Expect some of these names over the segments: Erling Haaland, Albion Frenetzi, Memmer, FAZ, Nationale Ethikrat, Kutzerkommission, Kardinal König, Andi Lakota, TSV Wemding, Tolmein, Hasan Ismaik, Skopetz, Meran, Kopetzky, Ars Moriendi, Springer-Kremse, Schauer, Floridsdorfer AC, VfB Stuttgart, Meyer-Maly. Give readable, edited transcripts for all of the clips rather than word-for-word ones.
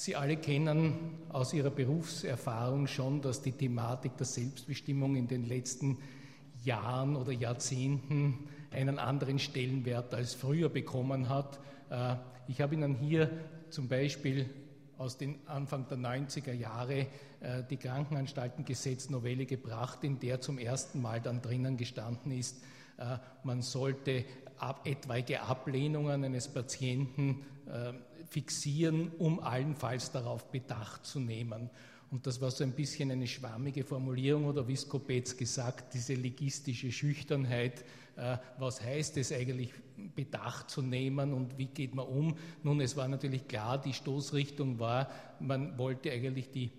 Sie alle kennen aus Ihrer Berufserfahrung schon, dass die Thematik der Selbstbestimmung in den letzten Jahren oder Jahrzehnten einen anderen Stellenwert als früher bekommen hat. Ich habe Ihnen hier zum Beispiel aus den Anfang der 90er Jahre die Krankenanstaltengesetznovelle gebracht, in der zum ersten Mal dann drinnen gestanden ist, man sollte etwaige Ablehnungen eines Patienten fixieren, um allenfalls darauf Bedacht zu nehmen. Und das war so ein bisschen eine schwammige Formulierung oder wie Skopetz gesagt, diese legistische Schüchternheit, was heißt es eigentlich, Bedacht zu nehmen und wie geht man um? Nun, es war natürlich klar, die Stoßrichtung war, man wollte eigentlich die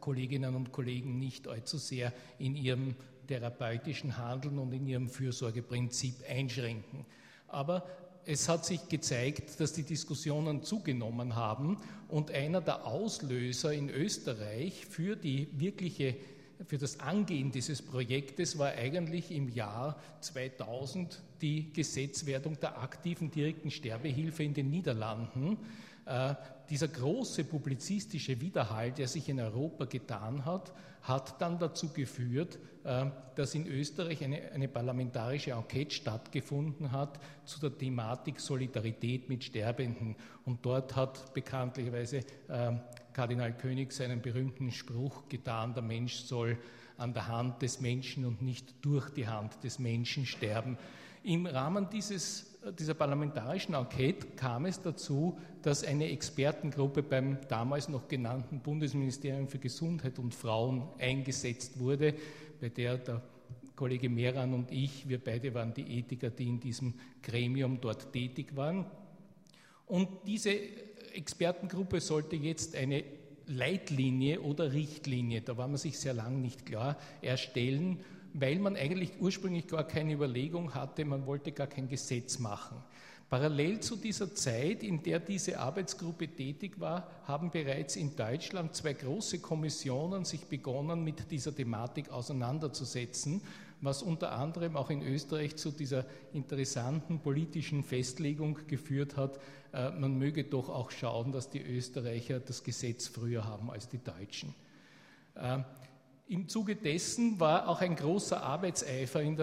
Kolleginnen und Kollegen nicht allzu sehr in ihrem therapeutischen Handeln und in ihrem Fürsorgeprinzip einschränken. Aber es hat sich gezeigt, dass die Diskussionen zugenommen haben und einer der Auslöser in Österreich für das Angehen dieses Projektes war eigentlich im Jahr 2000 die Gesetzwerdung der aktiven direkten Sterbehilfe in den Niederlanden. Dieser große publizistische Widerhall, der sich in Europa getan hat, hat dann dazu geführt, dass in Österreich eine parlamentarische Enquete stattgefunden hat zu der Thematik Solidarität mit Sterbenden. Und dort hat bekanntlicherweise Kardinal König seinen berühmten Spruch getan, der Mensch soll an der Hand des Menschen und nicht durch die Hand des Menschen sterben. Im Rahmen dieser parlamentarischen Enquete kam es dazu, dass eine Expertengruppe beim damals noch genannten Bundesministerium für Gesundheit und Frauen eingesetzt wurde, bei der Kollege Meran und ich, wir beide waren die Ethiker, die in diesem Gremium dort tätig waren. Und diese Expertengruppe sollte jetzt eine Leitlinie oder Richtlinie, da war man sich sehr lang nicht klar, erstellen, weil man eigentlich ursprünglich gar keine Überlegung hatte, man wollte gar kein Gesetz machen. Parallel zu dieser Zeit, in der diese Arbeitsgruppe tätig war, haben bereits in Deutschland zwei große Kommissionen sich begonnen, mit dieser Thematik auseinanderzusetzen, was unter anderem auch in Österreich zu dieser interessanten politischen Festlegung geführt hat, man möge doch auch schauen, dass die Österreicher das Gesetz früher haben als die Deutschen. Im Zuge dessen war auch ein großer Arbeitseifer in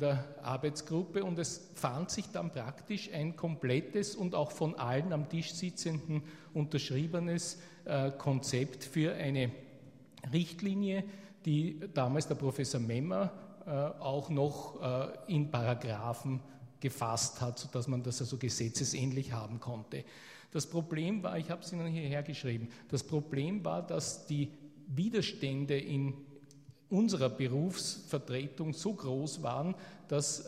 der Arbeitsgruppe und es fand sich dann praktisch ein komplettes und auch von allen am Tisch sitzenden unterschriebenes Konzept für eine Richtlinie, die damals der Professor Memmer auch noch in Paragraphen gefasst hat, sodass man das also gesetzesähnlich haben konnte. Das Problem war, ich habe es Ihnen hierher geschrieben, das Problem war, dass die Widerstände in unserer Berufsvertretung so groß waren, dass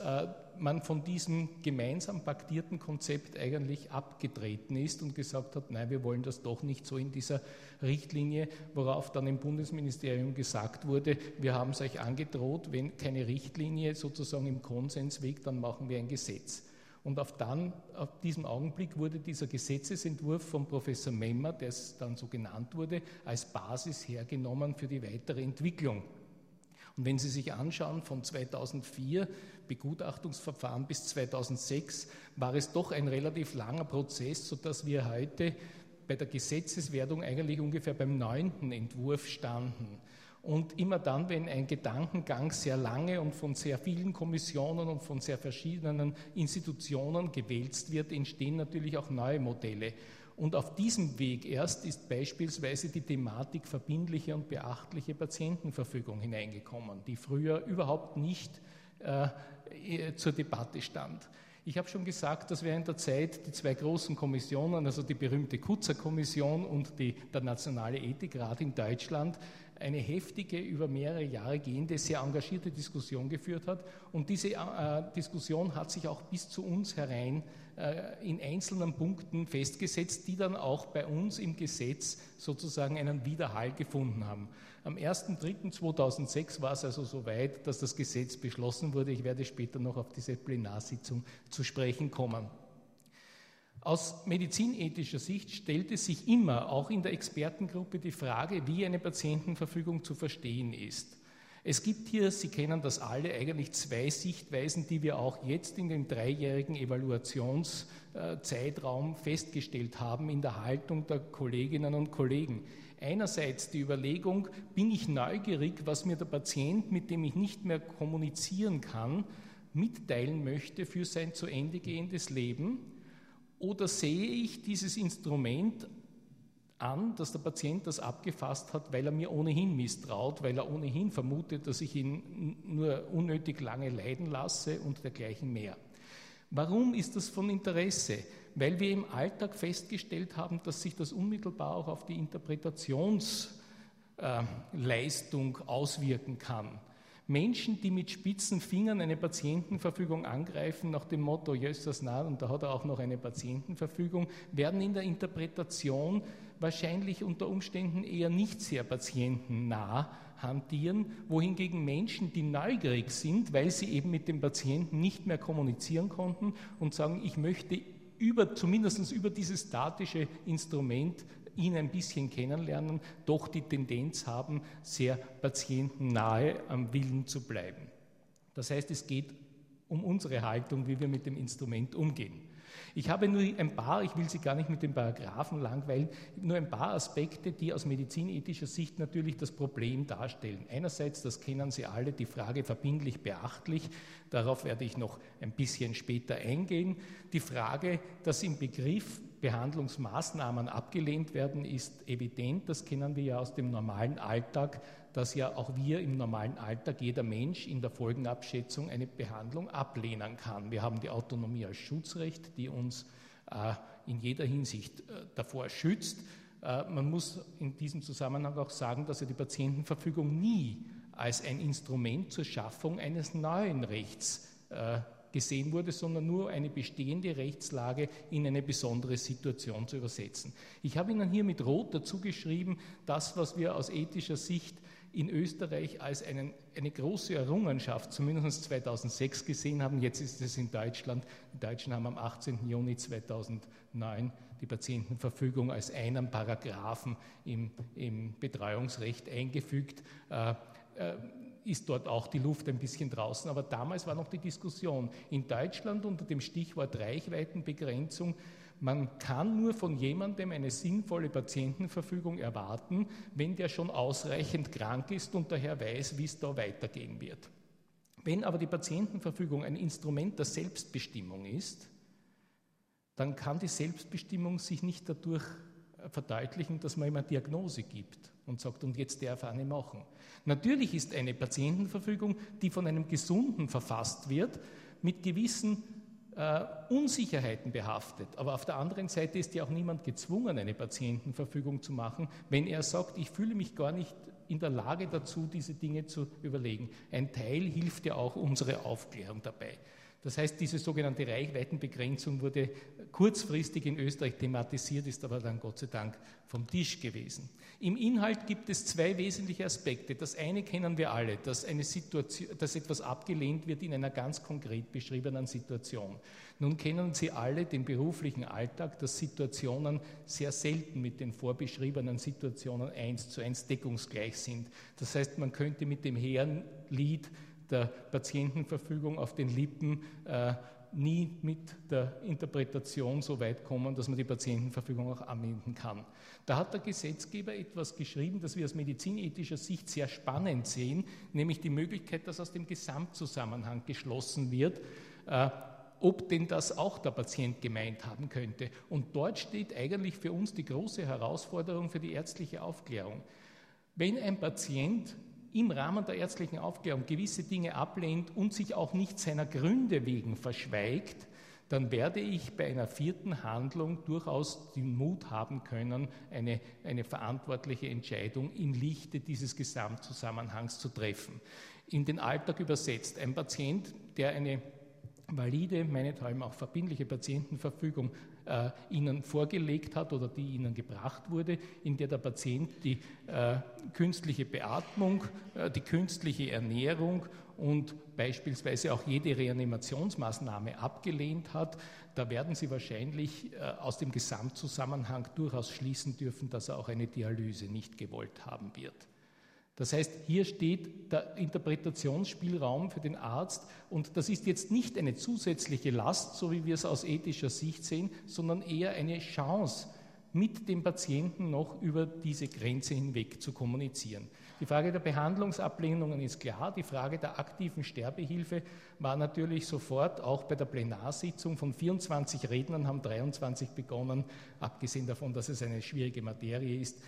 man von diesem gemeinsam paktierten Konzept eigentlich abgetreten ist und gesagt hat, nein, wir wollen das doch nicht so in dieser Richtlinie, worauf dann im Bundesministerium gesagt wurde, wir haben es euch angedroht, wenn keine Richtlinie sozusagen im Konsens liegt, dann machen wir ein Gesetz. Und auf diesem Augenblick wurde dieser Gesetzesentwurf von Professor Memmer, der es dann so genannt wurde, als Basis hergenommen für die weitere Entwicklung. Und wenn Sie sich anschauen, von 2004, Begutachtungsverfahren bis 2006, war es doch ein relativ langer Prozess, sodass wir heute bei der Gesetzeswerdung eigentlich ungefähr beim 9. Entwurf standen. Und immer dann, wenn ein Gedankengang sehr lange und von sehr vielen Kommissionen und von sehr verschiedenen Institutionen gewälzt wird, entstehen natürlich auch neue Modelle. Und auf diesem Weg erst ist beispielsweise die Thematik verbindliche und beachtliche Patientenverfügung hineingekommen, die früher überhaupt nicht zur Debatte stand. Ich habe schon gesagt, dass während der Zeit die zwei großen Kommissionen, also die berühmte Kutzerkommission und der Nationale Ethikrat in Deutschland, eine heftige, über mehrere Jahre gehende, sehr engagierte Diskussion geführt hat. Und diese Diskussion hat sich auch bis zu uns herein in einzelnen Punkten festgesetzt, die dann auch bei uns im Gesetz sozusagen einen Widerhall gefunden haben. Am 1.3.2006 war es also soweit, dass das Gesetz beschlossen wurde. Ich werde später noch auf diese Plenarsitzung zu sprechen kommen. Aus medizinethischer Sicht stellte sich immer, auch in der Expertengruppe, die Frage, wie eine Patientenverfügung zu verstehen ist. Es gibt hier, Sie kennen das alle, eigentlich zwei Sichtweisen, die wir auch jetzt in dem dreijährigen Evaluationszeitraum festgestellt haben in der Haltung der Kolleginnen und Kollegen. Einerseits die Überlegung, bin ich neugierig, was mir der Patient, mit dem ich nicht mehr kommunizieren kann, mitteilen möchte für sein zu Ende gehendes Leben, oder sehe ich dieses Instrument an, dass der Patient das abgefasst hat, weil er mir ohnehin misstraut, weil er ohnehin vermutet, dass ich ihn nur unnötig lange leiden lasse und dergleichen mehr. Warum ist das von Interesse? Weil wir im Alltag festgestellt haben, dass sich das unmittelbar auch auf die Interpretationsleistung auswirken kann. Menschen, die mit spitzen Fingern eine Patientenverfügung angreifen, nach dem Motto, jössas na, und da hat er auch noch eine Patientenverfügung, werden in der Interpretation wahrscheinlich unter Umständen eher nicht sehr patientennah hantieren, wohingegen Menschen, die neugierig sind, weil sie eben mit dem Patienten nicht mehr kommunizieren konnten und sagen, ich möchte zumindest über dieses statische Instrument ihn ein bisschen kennenlernen, doch die Tendenz haben, sehr patientennahe am Willen zu bleiben. Das heißt, es geht um unsere Haltung, wie wir mit dem Instrument umgehen. Ich habe nur ein paar, ich will Sie gar nicht mit den Paragraphen langweilen, nur ein paar Aspekte, die aus medizinethischer Sicht natürlich das Problem darstellen. Einerseits, das kennen Sie alle, die Frage verbindlich beachtlich, darauf werde ich noch ein bisschen später eingehen. Die Frage, dass im Begriff Behandlungsmaßnahmen abgelehnt werden, ist evident, das kennen wir ja aus dem normalen Alltag, dass ja auch wir im normalen Alltag, jeder Mensch in der Folgenabschätzung eine Behandlung ablehnen kann. Wir haben die Autonomie als Schutzrecht, die uns in jeder Hinsicht davor schützt. Man muss in diesem Zusammenhang auch sagen, dass ja die Patientenverfügung nie als ein Instrument zur Schaffung eines neuen Rechts gesehen wurde, sondern nur eine bestehende Rechtslage in eine besondere Situation zu übersetzen. Ich habe Ihnen hier mit Rot dazu geschrieben, das, was wir aus ethischer Sicht in Österreich als eine große Errungenschaft, zumindest 2006 gesehen haben, jetzt ist es in Deutschland, die Deutschen haben am 18. Juni 2009 die Patientenverfügung als einen Paragraphen im Betreuungsrecht eingefügt, ist dort auch die Luft ein bisschen draußen, aber damals war noch die Diskussion in Deutschland unter dem Stichwort Reichweitenbegrenzung, man kann nur von jemandem eine sinnvolle Patientenverfügung erwarten, wenn der schon ausreichend krank ist und daher weiß, wie es da weitergehen wird. Wenn aber die Patientenverfügung ein Instrument der Selbstbestimmung ist, dann kann die Selbstbestimmung sich nicht dadurch verdeutlichen, dass man ihm eine Diagnose gibt und sagt, und jetzt darf er eine machen. Natürlich ist eine Patientenverfügung, die von einem Gesunden verfasst wird, mit gewissen Unsicherheiten behaftet. Aber auf der anderen Seite ist ja auch niemand gezwungen, eine Patientenverfügung zu machen, wenn er sagt, ich fühle mich gar nicht in der Lage dazu, diese Dinge zu überlegen. Ein Teil hilft ja auch unsere Aufklärung dabei. Das heißt, diese sogenannte Reichweitenbegrenzung wurde kurzfristig in Österreich thematisiert, ist aber dann Gott sei Dank vom Tisch gewesen. Im Inhalt gibt es zwei wesentliche Aspekte. Das eine kennen wir alle, dass etwas abgelehnt wird in einer ganz konkret beschriebenen Situation. Nun kennen Sie alle den beruflichen Alltag, dass Situationen sehr selten mit den vorbeschriebenen Situationen 1:1 deckungsgleich sind. Das heißt, man könnte mit dem Herrenlied der Patientenverfügung auf den Lippen nie mit der Interpretation so weit kommen, dass man die Patientenverfügung auch anwenden kann. Da hat der Gesetzgeber etwas geschrieben, das wir aus medizinethischer Sicht sehr spannend sehen, nämlich die Möglichkeit, dass aus dem Gesamtzusammenhang geschlossen wird, ob denn das auch der Patient gemeint haben könnte. Und dort steht eigentlich für uns die große Herausforderung für die ärztliche Aufklärung. Wenn ein Patient im Rahmen der ärztlichen Aufklärung gewisse Dinge ablehnt und sich auch nicht seiner Gründe wegen verschweigt, dann werde ich bei einer vierten Handlung durchaus den Mut haben können, eine verantwortliche Entscheidung im Lichte dieses Gesamtzusammenhangs zu treffen. In den Alltag übersetzt, ein Patient, der eine valide, meinethalben auch verbindliche Patientenverfügung Ihnen vorgelegt hat oder die Ihnen gebracht wurde, in der der Patient die künstliche Beatmung, die künstliche Ernährung und beispielsweise auch jede Reanimationsmaßnahme abgelehnt hat, da werden Sie wahrscheinlich aus dem Gesamtzusammenhang durchaus schließen dürfen, dass er auch eine Dialyse nicht gewollt haben wird. Das heißt, hier steht der Interpretationsspielraum für den Arzt und das ist jetzt nicht eine zusätzliche Last, so wie wir es aus ethischer Sicht sehen, sondern eher eine Chance, mit dem Patienten noch über diese Grenze hinweg zu kommunizieren. Die Frage der Behandlungsablehnungen ist klar, die Frage der aktiven Sterbehilfe war natürlich sofort, auch bei der Plenarsitzung von 24 Rednern haben 23 begonnen, abgesehen davon, dass es eine schwierige Materie ist,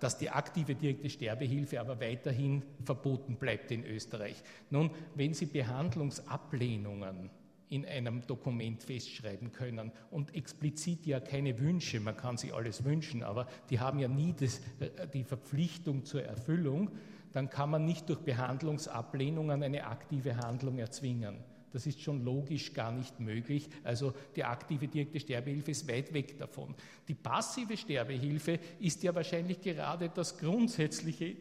dass die aktive direkte Sterbehilfe aber weiterhin verboten bleibt in Österreich. Nun, wenn Sie Behandlungsablehnungen in einem Dokument festschreiben können und explizit ja keine Wünsche, man kann sich alles wünschen, aber die haben ja nie die Verpflichtung zur Erfüllung, dann kann man nicht durch Behandlungsablehnungen eine aktive Handlung erzwingen. Das ist schon logisch gar nicht möglich. Also die aktive direkte Sterbehilfe ist weit weg davon. Die passive Sterbehilfe ist ja wahrscheinlich gerade die grundsätzliche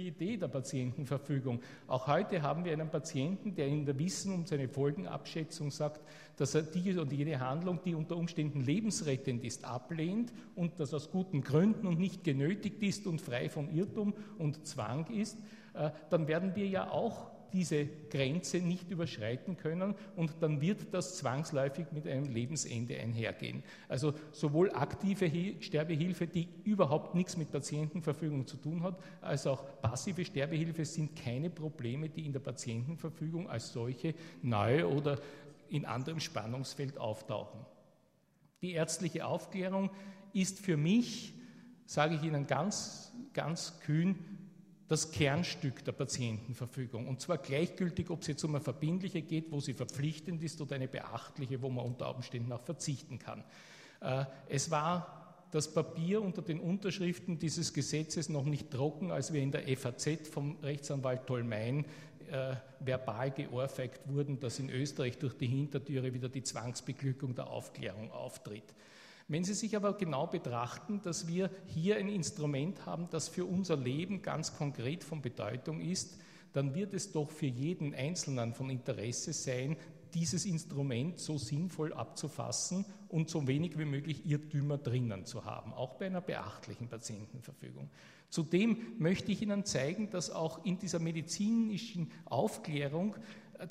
Idee der Patientenverfügung. Auch heute haben wir einen Patienten, der in der Wissen um seine Folgenabschätzung sagt, dass er diese und jene Handlung, die unter Umständen lebensrettend ist, ablehnt und das aus guten Gründen und nicht genötigt ist und frei von Irrtum und Zwang ist, dann werden wir ja auch diese Grenze nicht überschreiten können und dann wird das zwangsläufig mit einem Lebensende einhergehen. Also sowohl aktive Sterbehilfe, die überhaupt nichts mit Patientenverfügung zu tun hat, als auch passive Sterbehilfe sind keine Probleme, die in der Patientenverfügung als solche neu oder in anderem Spannungsfeld auftauchen. Die ärztliche Aufklärung ist für mich, sage ich Ihnen ganz, ganz kühn, das Kernstück der Patientenverfügung, und zwar gleichgültig, ob es jetzt um eine verbindliche geht, wo sie verpflichtend ist, oder eine beachtliche, wo man unter Umständen auch verzichten kann. Es war das Papier unter den Unterschriften dieses Gesetzes noch nicht trocken, als wir in der FAZ vom Rechtsanwalt Tolmein verbal geohrfeigt wurden, dass in Österreich durch die Hintertüre wieder die Zwangsbeglückung der Aufklärung auftritt. Wenn Sie sich aber genau betrachten, dass wir hier ein Instrument haben, das für unser Leben ganz konkret von Bedeutung ist, dann wird es doch für jeden Einzelnen von Interesse sein, dieses Instrument so sinnvoll abzufassen und so wenig wie möglich Irrtümer drinnen zu haben, auch bei einer beachtlichen Patientenverfügung. Zudem möchte ich Ihnen zeigen, dass auch in dieser medizinischen Aufklärung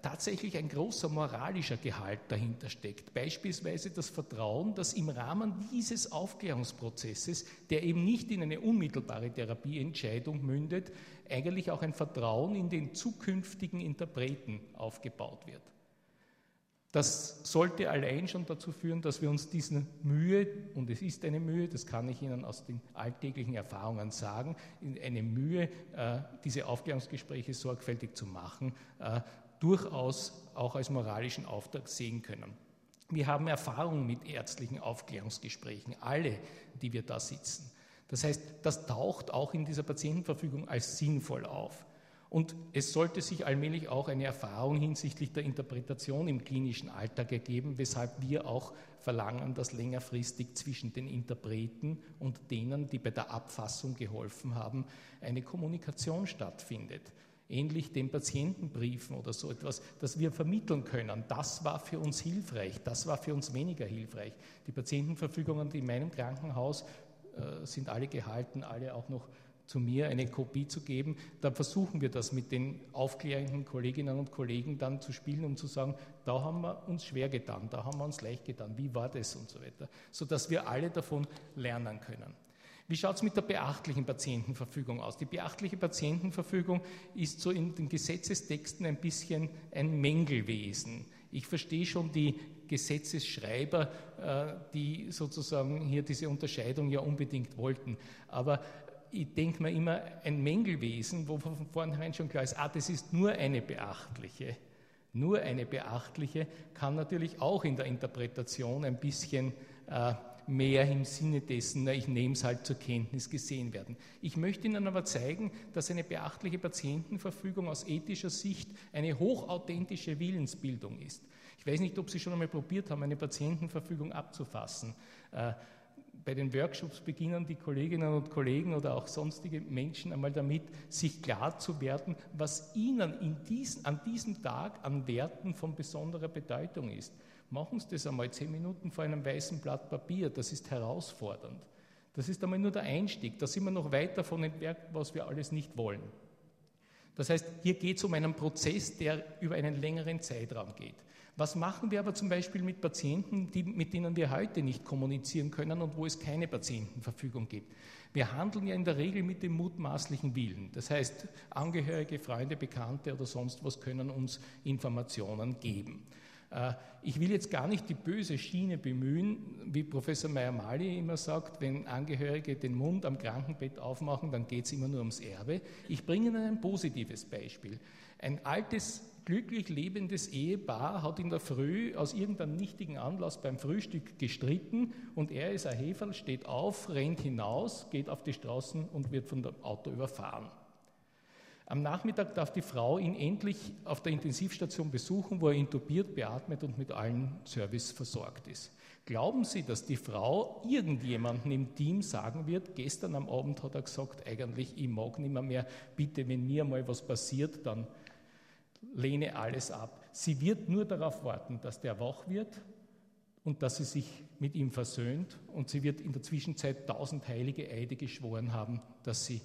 tatsächlich ein großer moralischer Gehalt dahinter steckt. Beispielsweise das Vertrauen, dass im Rahmen dieses Aufklärungsprozesses, der eben nicht in eine unmittelbare Therapieentscheidung mündet, eigentlich auch ein Vertrauen in den zukünftigen Interpreten aufgebaut wird. Das sollte allein schon dazu führen, dass wir uns diesen Mühe, und es ist eine Mühe, das kann ich Ihnen aus den alltäglichen Erfahrungen sagen, eine Mühe, diese Aufklärungsgespräche sorgfältig zu machen, durchaus auch als moralischen Auftrag sehen können. Wir haben Erfahrung mit ärztlichen Aufklärungsgesprächen, alle, die wir da sitzen. Das heißt, das taucht auch in dieser Patientenverfügung als sinnvoll auf. Und es sollte sich allmählich auch eine Erfahrung hinsichtlich der Interpretation im klinischen Alltag ergeben, weshalb wir auch verlangen, dass längerfristig zwischen den Interpreten und denen, die bei der Abfassung geholfen haben, eine Kommunikation stattfindet. Ähnlich den Patientenbriefen oder so etwas, dass wir vermitteln können, das war für uns hilfreich, das war für uns weniger hilfreich. Die Patientenverfügungen in meinem Krankenhaus sind alle gehalten, alle auch noch zu mir eine Kopie zu geben. Da versuchen wir das mit den aufklärenden Kolleginnen und Kollegen dann zu spielen, um zu sagen, da haben wir uns schwer getan, da haben wir uns leicht getan, wie war das und so weiter, sodass wir alle davon lernen können. Wie schaut es mit der beachtlichen Patientenverfügung aus? Die beachtliche Patientenverfügung ist so in den Gesetzestexten ein bisschen ein Mängelwesen. Ich verstehe schon die Gesetzesschreiber, die sozusagen hier diese Unterscheidung ja unbedingt wollten. Aber ich denke mir immer, ein Mängelwesen, wo von vornherein schon klar ist, das ist nur eine beachtliche. Nur eine beachtliche kann natürlich auch in der Interpretation ein bisschen mehr im Sinne dessen, ich nehme es halt zur Kenntnis, gesehen werden. Ich möchte Ihnen aber zeigen, dass eine beachtliche Patientenverfügung aus ethischer Sicht eine hochauthentische Willensbildung ist. Ich weiß nicht, ob Sie schon einmal probiert haben, eine Patientenverfügung abzufassen. Bei den Workshops beginnen die Kolleginnen und Kollegen oder auch sonstige Menschen einmal damit, sich klar zu werden, was ihnen an diesem Tag an Werten von besonderer Bedeutung ist. Machen Sie das einmal 10 Minuten vor einem weißen Blatt Papier, das ist herausfordernd. Das ist einmal nur der Einstieg. Da sind wir noch weit davon entfernt, was wir alles nicht wollen. Das heißt, hier geht es um einen Prozess, der über einen längeren Zeitraum geht. Was machen wir aber zum Beispiel mit Patienten, mit denen wir heute nicht kommunizieren können und wo es keine Patientenverfügung gibt? Wir handeln ja in der Regel mit dem mutmaßlichen Willen. Das heißt, Angehörige, Freunde, Bekannte oder sonst was können uns Informationen geben. Ich will jetzt gar nicht die böse Schiene bemühen, wie Professor Meyer-Maly immer sagt, wenn Angehörige den Mund am Krankenbett aufmachen, dann geht es immer nur ums Erbe. Ich bringe Ihnen ein positives Beispiel. Ein altes, glücklich lebendes Ehepaar hat in der Früh aus irgendeinem nichtigen Anlass beim Frühstück gestritten und er ist ein Heferl, steht auf, rennt hinaus, geht auf die Straßen und wird von dem Auto überfahren. Am Nachmittag darf die Frau ihn endlich auf der Intensivstation besuchen, wo er intubiert, beatmet und mit allen Service versorgt ist. Glauben Sie, dass die Frau irgendjemanden im Team sagen wird, gestern am Abend hat er gesagt, eigentlich, ich mag nicht mehr, bitte, wenn mir mal was passiert, dann lehne alles ab. Sie wird nur darauf warten, dass der wach wird und dass sie sich mit ihm versöhnt und sie wird in der Zwischenzeit 1000 heilige Eide geschworen haben, dass sie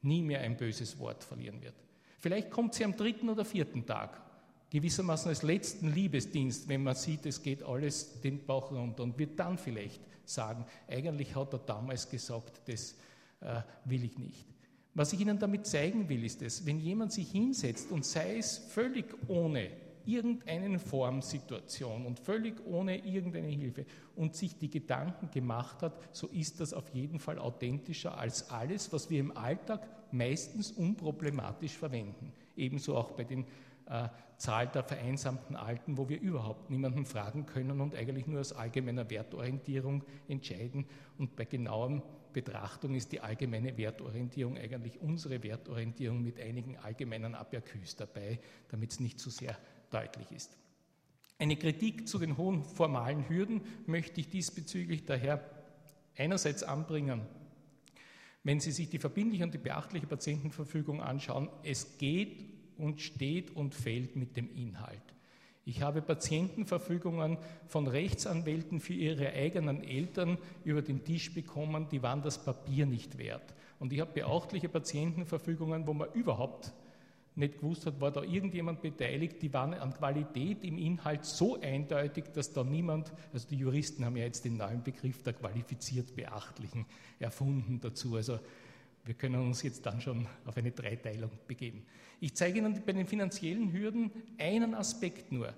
nie mehr ein böses Wort verlieren wird. Vielleicht kommt sie am 3. oder 4. Tag, gewissermaßen als letzten Liebesdienst, wenn man sieht, es geht alles den Bauch runter und wird dann vielleicht sagen, eigentlich hat er damals gesagt, das will ich nicht. Was ich Ihnen damit zeigen will, ist es, wenn jemand sich hinsetzt und sei es völlig ohne irgendeine Formsituation und völlig ohne irgendeine Hilfe und sich die Gedanken gemacht hat, so ist das auf jeden Fall authentischer als alles, was wir im Alltag meistens unproblematisch verwenden. Ebenso auch bei den Zahl der vereinsamten Alten, wo wir überhaupt niemanden fragen können und eigentlich nur aus allgemeiner Wertorientierung entscheiden. Und bei genauer Betrachtung ist die allgemeine Wertorientierung eigentlich unsere Wertorientierung mit einigen allgemeinen Aperçus dabei, damit es nicht zu sehr deutlich ist. Eine Kritik zu den hohen formalen Hürden möchte ich diesbezüglich daher einerseits anbringen. Wenn Sie sich die verbindliche und die beachtliche Patientenverfügung anschauen, es geht und steht und fällt mit dem Inhalt. Ich habe Patientenverfügungen von Rechtsanwälten für ihre eigenen Eltern über den Tisch bekommen, die waren das Papier nicht wert. Und ich habe beachtliche Patientenverfügungen, wo man überhaupt nicht gewusst hat, war da irgendjemand beteiligt, die waren an Qualität im Inhalt so eindeutig, dass da niemand, also die Juristen haben ja jetzt den neuen Begriff der qualifiziert Beachtlichen erfunden dazu, also wir können uns jetzt dann schon auf eine Dreiteilung begeben. Ich zeige Ihnen bei den finanziellen Hürden einen Aspekt nur.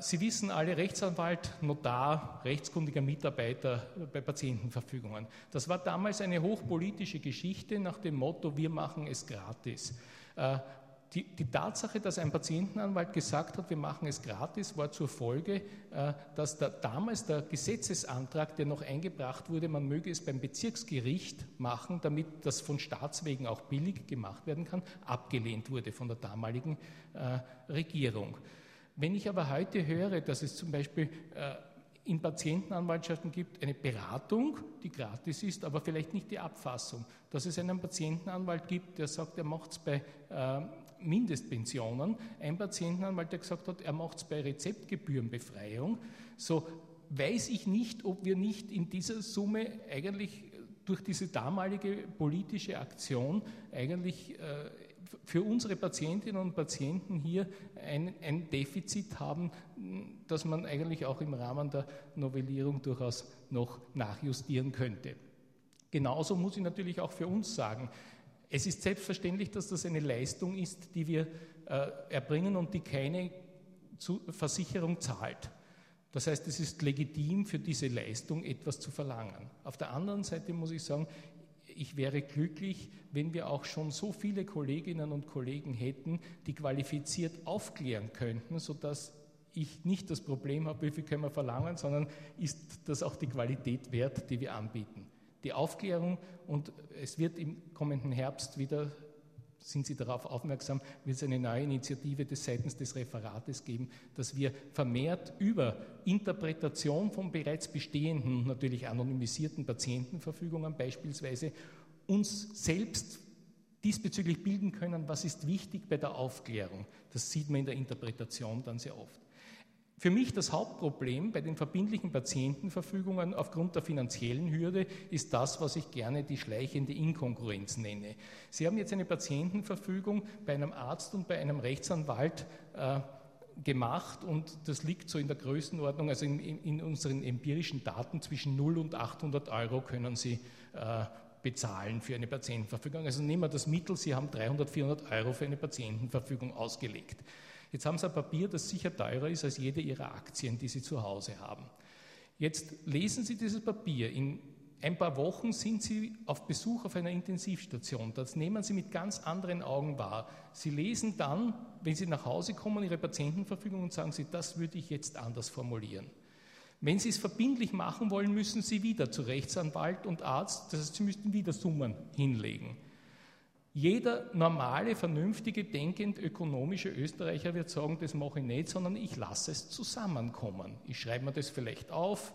Sie wissen alle, Rechtsanwalt, Notar, rechtskundiger Mitarbeiter bei Patientenverfügungen. Das war damals eine hochpolitische Geschichte nach dem Motto, wir machen es gratis. Die Tatsache, dass ein Patientenanwalt gesagt hat, wir machen es gratis, war zur Folge, dass damals der Gesetzesantrag, der noch eingebracht wurde, man möge es beim Bezirksgericht machen, damit das von Staatswegen auch billig gemacht werden kann, abgelehnt wurde von der damaligen Regierung. Wenn ich aber heute höre, dass es zum Beispiel in Patientenanwaltschaften gibt eine Beratung, die gratis ist, aber vielleicht nicht die Abfassung, dass es einen Patientenanwalt gibt, der sagt, er macht es bei Mindestpensionen, ein Patientenanwalt, der gesagt hat, er macht es bei Rezeptgebührenbefreiung, so weiß ich nicht, ob wir nicht in dieser Summe eigentlich durch diese damalige politische Aktion eigentlich für unsere Patientinnen und Patienten hier ein Defizit haben, das man eigentlich auch im Rahmen der Novellierung durchaus noch nachjustieren könnte. Genauso muss ich natürlich auch für uns sagen, es ist selbstverständlich, dass das eine Leistung ist, die wir erbringen und die keine Versicherung zahlt. Das heißt, es ist legitim, für diese Leistung etwas zu verlangen. Auf der anderen Seite muss ich sagen, ich wäre glücklich, wenn wir auch schon so viele Kolleginnen und Kollegen hätten, die qualifiziert aufklären könnten, sodass ich nicht das Problem habe, wie viel können wir verlangen, sondern ist das auch die Qualität wert, die wir anbieten. Die Aufklärung, und es wird im kommenden Herbst wieder, sind Sie darauf aufmerksam, wird es eine neue Initiative seitens des Referates geben, dass wir vermehrt über Interpretation von bereits bestehenden, natürlich anonymisierten Patientenverfügungen beispielsweise, uns selbst diesbezüglich bilden können, was ist wichtig bei der Aufklärung. Das sieht man in der Interpretation dann sehr oft. Für mich das Hauptproblem bei den verbindlichen Patientenverfügungen aufgrund der finanziellen Hürde ist das, was ich gerne die schleichende Inkongruenz nenne. Sie haben jetzt eine Patientenverfügung bei einem Arzt und bei einem Rechtsanwalt gemacht und das liegt so in der Größenordnung, also in unseren empirischen Daten zwischen 0 und 800 Euro können Sie bezahlen für eine Patientenverfügung. Also nehmen wir das Mittel, Sie haben 300, 400 Euro für eine Patientenverfügung ausgelegt. Jetzt haben Sie ein Papier, das sicher teurer ist als jede Ihrer Aktien, die Sie zu Hause haben. Jetzt lesen Sie dieses Papier. In ein paar Wochen sind Sie auf Besuch auf einer Intensivstation. Das nehmen Sie mit ganz anderen Augen wahr. Sie lesen dann, wenn Sie nach Hause kommen, Ihre Patientenverfügung und sagen Sie, das würde ich jetzt anders formulieren. Wenn Sie es verbindlich machen wollen, müssen Sie wieder zu Rechtsanwalt und Arzt, das heißt, Sie müssten wieder Summen hinlegen. Jeder normale, vernünftige, denkend ökonomische Österreicher wird sagen, das mache ich nicht, sondern ich lasse es zusammenkommen. Ich schreibe mir das vielleicht auf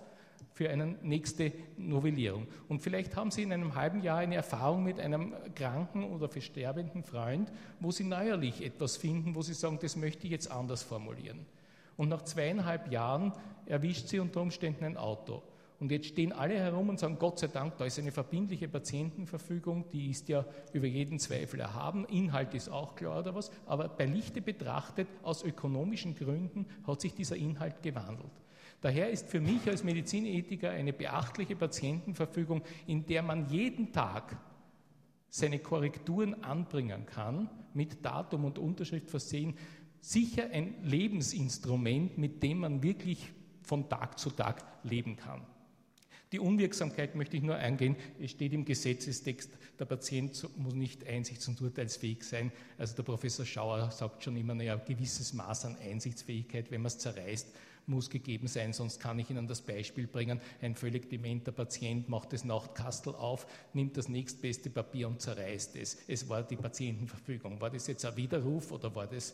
für eine nächste Novellierung. Und vielleicht haben Sie in einem halben Jahr eine Erfahrung mit einem kranken oder versterbenden Freund, wo Sie neuerlich etwas finden, wo Sie sagen, das möchte ich jetzt anders formulieren. Und nach 2,5 Jahren erwischt Sie unter Umständen ein Auto. Und jetzt stehen alle herum und sagen, Gott sei Dank, da ist eine verbindliche Patientenverfügung, die ist ja über jeden Zweifel erhaben, Inhalt ist auch klar oder was, aber bei Lichte betrachtet, aus ökonomischen Gründen hat sich dieser Inhalt gewandelt. Daher ist für mich als Medizinethiker eine beachtliche Patientenverfügung, in der man jeden Tag seine Korrekturen anbringen kann, mit Datum und Unterschrift versehen, sicher ein Lebensinstrument, mit dem man wirklich von Tag zu Tag leben kann. Die Unwirksamkeit möchte ich nur eingehen. Es steht im Gesetzestext, der Patient muss nicht einsichts- und urteilsfähig sein. Also der Professor Schauer sagt schon immer, naja, ein gewisses Maß an Einsichtsfähigkeit, wenn man es zerreißt, muss gegeben sein, sonst kann ich Ihnen das Beispiel bringen. Ein völlig dementer Patient macht das Nachtkastel auf, nimmt das nächstbeste Papier und zerreißt es. Es war die Patientenverfügung. War das jetzt ein Widerruf oder war das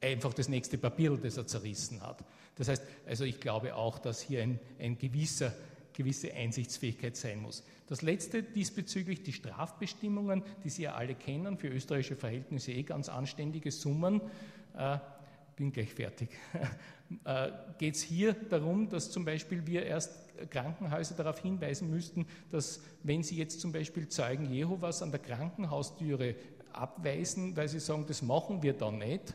einfach das nächste Papier, das er zerrissen hat? Das heißt, also ich glaube auch, dass hier eine gewisse Einsichtsfähigkeit sein muss. Das Letzte diesbezüglich die Strafbestimmungen, die Sie ja alle kennen, für österreichische Verhältnisse ganz anständige Summen, bin gleich fertig, geht es hier darum, dass zum Beispiel wir erst Krankenhäuser darauf hinweisen müssten, dass wenn Sie jetzt zum Beispiel Zeugen Jehovas an der Krankenhaustüre abweisen, weil Sie sagen, das machen wir da nicht,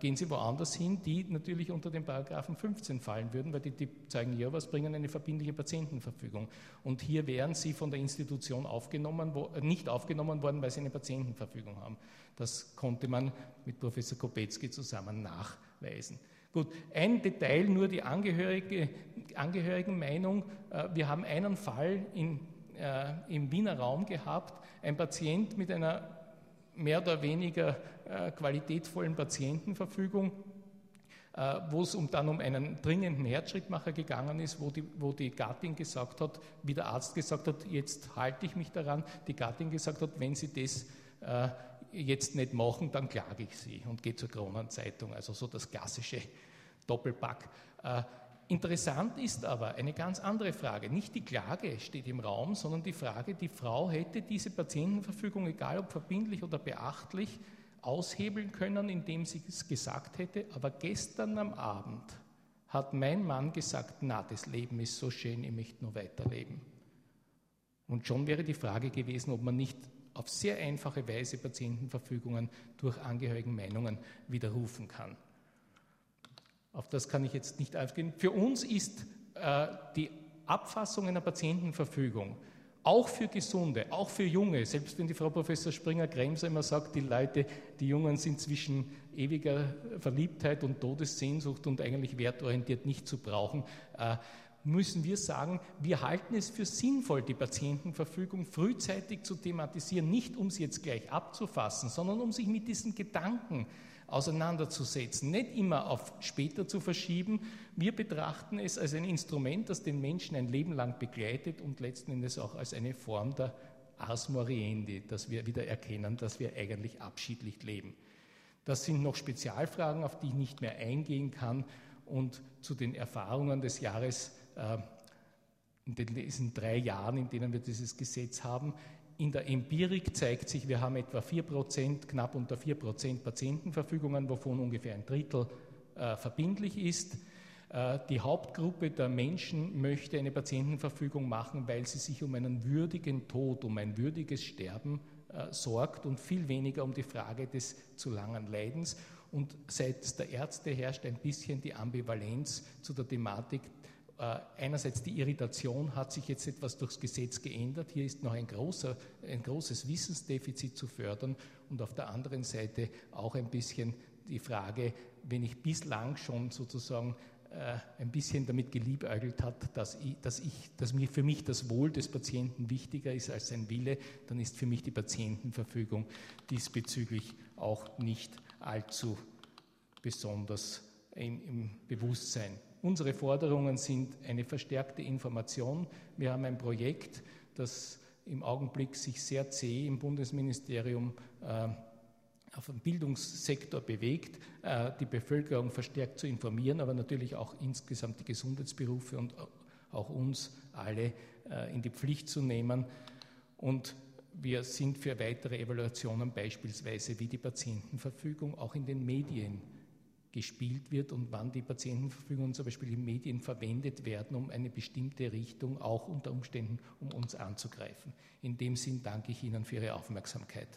gehen Sie woanders hin, die natürlich unter den Paragraphen 15 fallen würden, weil die Zeugen Jehovas bringen eine verbindliche Patientenverfügung. Und hier wären Sie von der Institution nicht aufgenommen worden, weil Sie eine Patientenverfügung haben. Das konnte man mit Professor Kopetzky zusammen nachweisen. Gut, ein Detail, nur die Angehörigenmeinung. Wir haben einen Fall im Wiener Raum gehabt, ein Patient mit einer mehr oder weniger qualitätvollen Patientenverfügung, wo es dann um einen dringenden Herzschrittmacher gegangen ist, wo die Gattin gesagt hat, wie der Arzt gesagt hat, jetzt halte ich mich daran, die Gattin gesagt hat, wenn Sie das jetzt nicht machen, dann klage ich Sie und gehe zur Kronenzeitung, also so das klassische Doppelpack. Interessant ist aber eine ganz andere Frage. Nicht die Klage steht im Raum, sondern die Frage, die Frau hätte diese Patientenverfügung, egal ob verbindlich oder beachtlich, aushebeln können, indem sie es gesagt hätte, aber gestern am Abend hat mein Mann gesagt, na, das Leben ist so schön, ich möchte nur weiterleben. Und schon wäre die Frage gewesen, ob man nicht auf sehr einfache Weise Patientenverfügungen durch Angehörigenmeinungen widerrufen kann. Auf das kann ich jetzt nicht eingehen. Für uns ist die Abfassung einer Patientenverfügung auch für Gesunde, auch für Junge, selbst wenn die Frau Professor Springer-Kremse immer sagt, die Leute, die Jungen sind zwischen ewiger Verliebtheit und Todessehnsucht und eigentlich wertorientiert nicht zu brauchen, müssen wir sagen, wir halten es für sinnvoll, die Patientenverfügung frühzeitig zu thematisieren, nicht um sie jetzt gleich abzufassen, sondern um sich mit diesen Gedanken auseinanderzusetzen, nicht immer auf später zu verschieben. Wir betrachten es als ein Instrument, das den Menschen ein Leben lang begleitet und letzten Endes auch als eine Form der Ars Moriendi, dass wir wieder erkennen, dass wir eigentlich abschiedlich leben. Das sind noch Spezialfragen, auf die ich nicht mehr eingehen kann und zu den Erfahrungen des Jahres, in diesen 3 Jahren, in denen wir dieses Gesetz haben. In der Empirik zeigt sich, wir haben etwa knapp unter 4% Patientenverfügungen, wovon ungefähr ein Drittel verbindlich ist. Die Hauptgruppe der Menschen möchte eine Patientenverfügung machen, weil sie sich um einen würdigen Tod, um ein würdiges Sterben sorgt und viel weniger um die Frage des zu langen Leidens. Und seitens der Ärzte herrscht ein bisschen die Ambivalenz zu der Thematik. Einerseits die Irritation, hat sich jetzt etwas durchs Gesetz geändert, hier ist noch ein großes Wissensdefizit zu fördern, und auf der anderen Seite auch ein bisschen die Frage, wenn ich bislang schon sozusagen ein bisschen damit geliebäugelt hat, dass für mich das Wohl des Patienten wichtiger ist als sein Wille, dann ist für mich die Patientenverfügung diesbezüglich auch nicht allzu besonders im Bewusstsein. Unsere Forderungen sind eine verstärkte Information. Wir haben ein Projekt, das im Augenblick sich sehr zäh im Bundesministerium auf dem Bildungssektor bewegt, die Bevölkerung verstärkt zu informieren, aber natürlich auch insgesamt die Gesundheitsberufe und auch uns alle in die Pflicht zu nehmen. Und wir sind für weitere Evaluationen, beispielsweise wie die Patientenverfügung auch in den Medien gespielt wird und wann die Patientenverfügungen zum Beispiel in Medien verwendet werden, um eine bestimmte Richtung, auch unter Umständen, um uns anzugreifen. In dem Sinn danke ich Ihnen für Ihre Aufmerksamkeit.